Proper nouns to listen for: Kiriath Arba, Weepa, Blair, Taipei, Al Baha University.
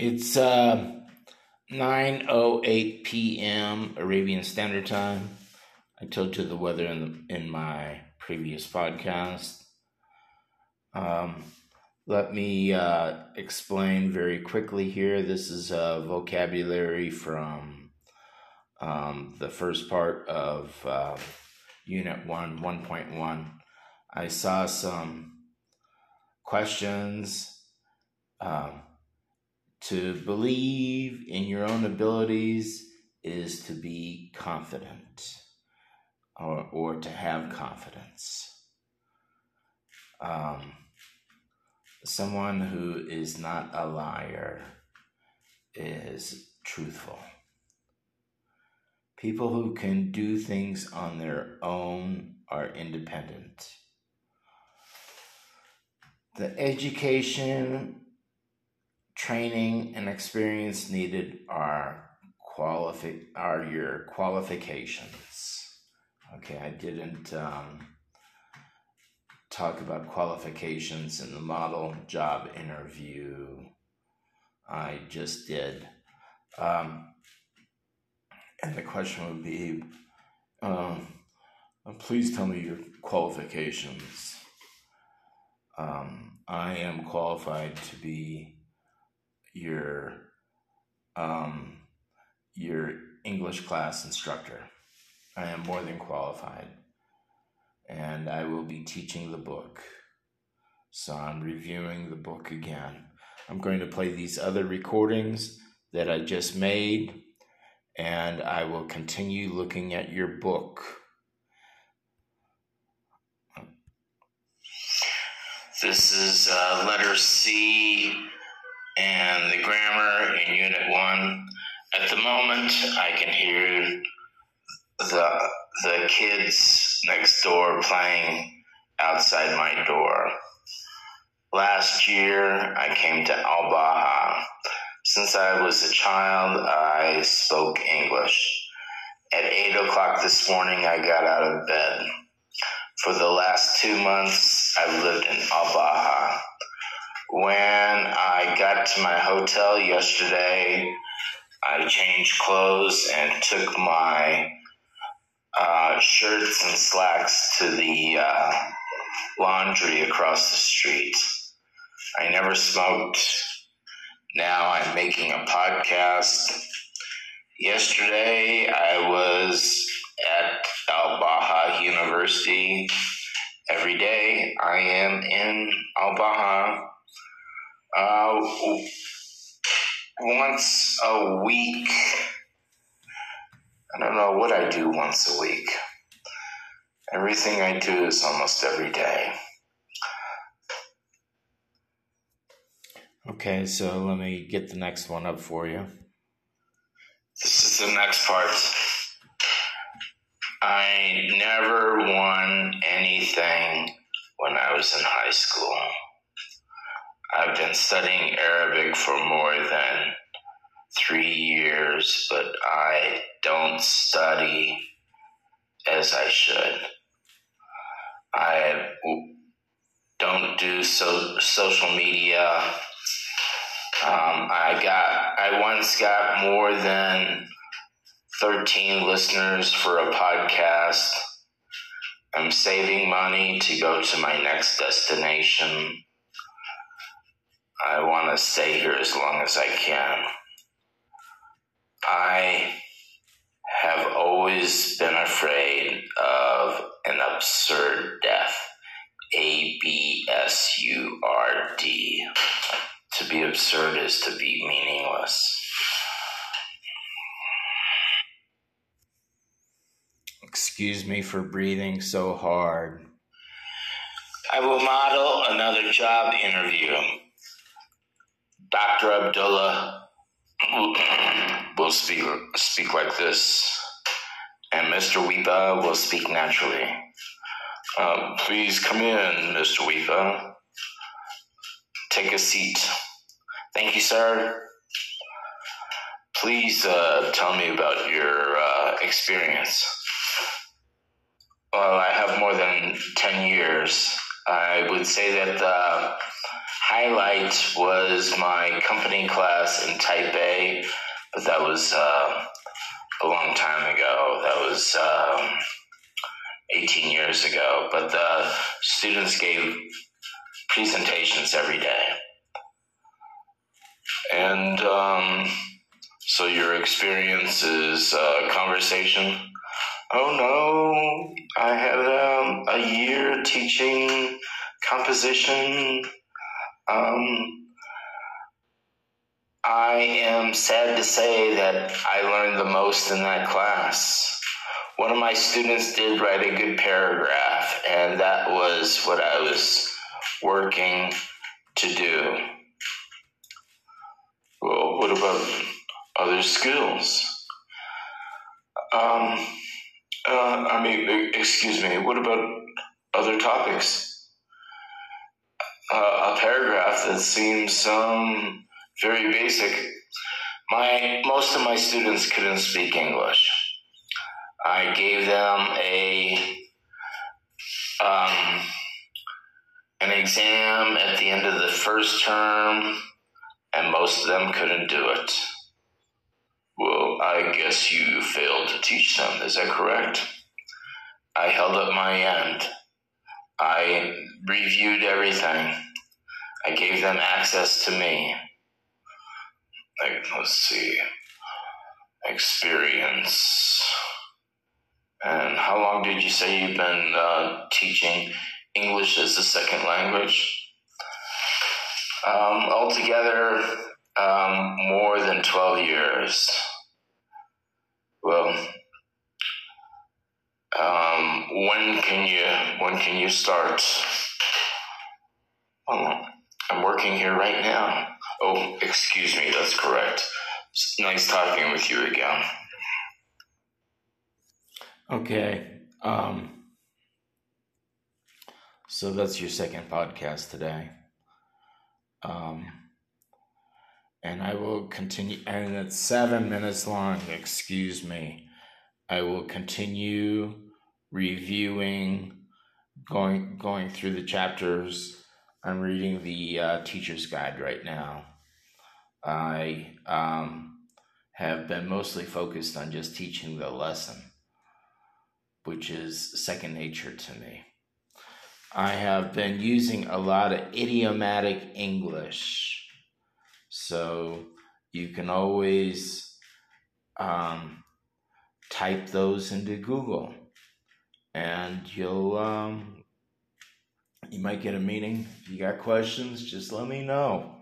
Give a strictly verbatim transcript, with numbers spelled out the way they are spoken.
It's uh, nine oh eight p m Arabian Standard Time. I told you the weather in, the, in my previous podcast. Um, let me uh, explain very quickly here. This is a vocabulary from um, the first part of uh, Unit one, one point one. I saw some questions. Um, to believe in your own abilities is to be confident or, or to have confidence. Um, someone who is not a liar is truthful. People who can do things on their own are independent. The education, training, and experience needed are qualifi- are your qualifications. Okay, I didn't um, talk about qualifications in the model job interview. I just did. Um, and the question would be, um, please tell me your qualifications. Um, I am qualified to be your um your English class instructor. I am more than qualified, and I will be teaching the book. So I'm reviewing the book again. I'm going to play these other recordings that I just made, and I will continue looking at your book. This is uh, letter C and the grammar in Unit one. At the moment, I can hear the the kids next door playing outside my door. Last year, I came to Al Baha. Since I was a child, I spoke English. At eight o'clock this morning, I got out of bed. For the last two months, I've lived in Al Baha. When I got to my hotel yesterday, I changed clothes and took my uh, shirts and slacks to the uh, laundry across the street. I never smoked. Now I'm making a podcast. Yesterday, I was at Al Baha University. Every day, I am in Al Baha. Uh, once a week, I don't know what I do once a week. Everything I do is almost every day. Okay, so let me get the next one up for you. This is the next part. I never won anything when I was in high school. I've been studying Arabic for more than three years, but I don't study as I should. I don't do so, social media. Um, I got I once got more than thirteen listeners for a podcast. I'm saving money to go to my next destination. I want to stay here as long as I can. I have always been afraid of an absurd death. A B S U R D. To be absurd is to be meaningless. Excuse me for breathing so hard. I will model another job interview. Doctor Abdullah will speak speak like this, and Mister Weepa will speak naturally. Uh, please come in, Mister Weepa. Take a seat. Thank you, sir. Please uh, tell me about your uh, experience. Well, I have more than ten years. I would say that the highlight was my company class in Taipei, but that was uh, a long time ago. That was um, eighteen years ago. But the students gave presentations every day. And um, so your experience is uh, conversation. Oh no, I had um, a year teaching composition. Um, I am sad to say that I learned the most in that class. One of my students did write a good paragraph, and that was what I was working to do. Well, what about other skills? Um... Uh, I mean, excuse me, what about other topics? Uh, a paragraph that seems um, very basic. My most of my students couldn't speak English. I gave them a um, an exam at the end of the first term, and most of them couldn't do it. Well, I guess you failed to teach them, is that correct? I held up my end. I reviewed everything. I gave them access to me. Like, let's see, experience. And how long did you say you've been uh, teaching English as a second language? Um, altogether, Um, more than twelve years. Well, um, when can you when can you start? Oh, I'm working here right now. Oh, excuse me, that's correct. It's nice talking with you again. Okay. Um, so that's your second podcast today. Um. And I will continue, and it's seven minutes long, excuse me. I will continue reviewing, going going through the chapters. I'm reading the uh, teacher's guide right now. I um, have been mostly focused on just teaching the lesson, which is second nature to me. I have been using a lot of idiomatic English. So you can always um, type those into Google, and you'll um, you might get a meeting. If you got questions, just let me know.